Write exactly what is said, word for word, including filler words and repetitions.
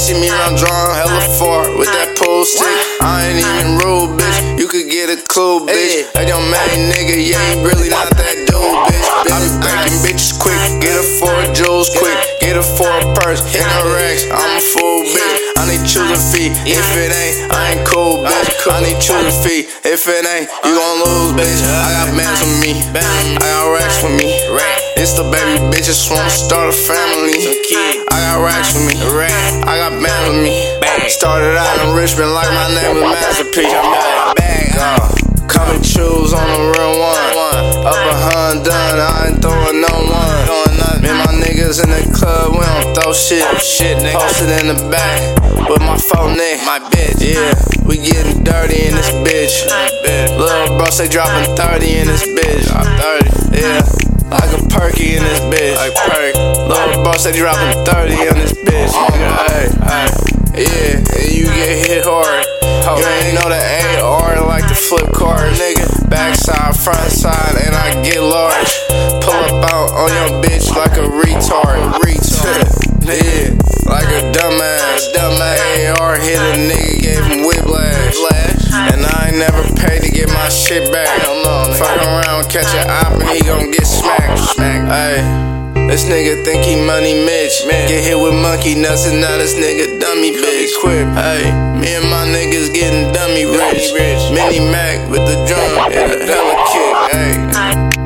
see me and I'm drawing hella far with that pool stick. I ain't even rude, bitch. You could get a clue, bitch. That young man, nigga, yeah, you really not that dude, bitch. I be banking bitches quick, get her four jewels quick, get her four purse, in her racks. I'm a fool, bitch. I need choosing feet. If it ain't, I ain't cool, bitch. I need choosing feet. If it ain't, you gon' lose, bitch. I got bands for me, I got racks for me. It's the baby bitch, just wanna start a family. I got racks for me, I got bands for me. Started out in Richmond like my name was Masterpiece. I'm out of bag, oh. Come and choose on the real one. Up a hun done, I ain't throwing no one. Me and my niggas in the club, we don't throw shit. Posted in the back with my phone nigga, my bitch. Yeah, we getting dirty in this bitch. Little bro say dropping thirty in this bitch. thirty, yeah. Like a perky in this bitch, like perk. Little bro said you droppin' thirty on this bitch. Ay, ay, yeah, and you get hit hard. You ain't know the A R like the flip card, nigga. Backside, front side, and I get large. Pull up out on your bitch like a retard, retard. Yeah, like a dumbass, dumbass. A R hit a nigga, gave him whiplash, and I ain't never paid to get my shit back. Fuck around, catch an op, and he gon' get smacked. Ay. This nigga think he money Mitch. Get hit with monkey nuts and now this nigga dummy bitch. Hey, me and my niggas getting dummy rich. Mini Mac with the drum and a hella kick. Hey.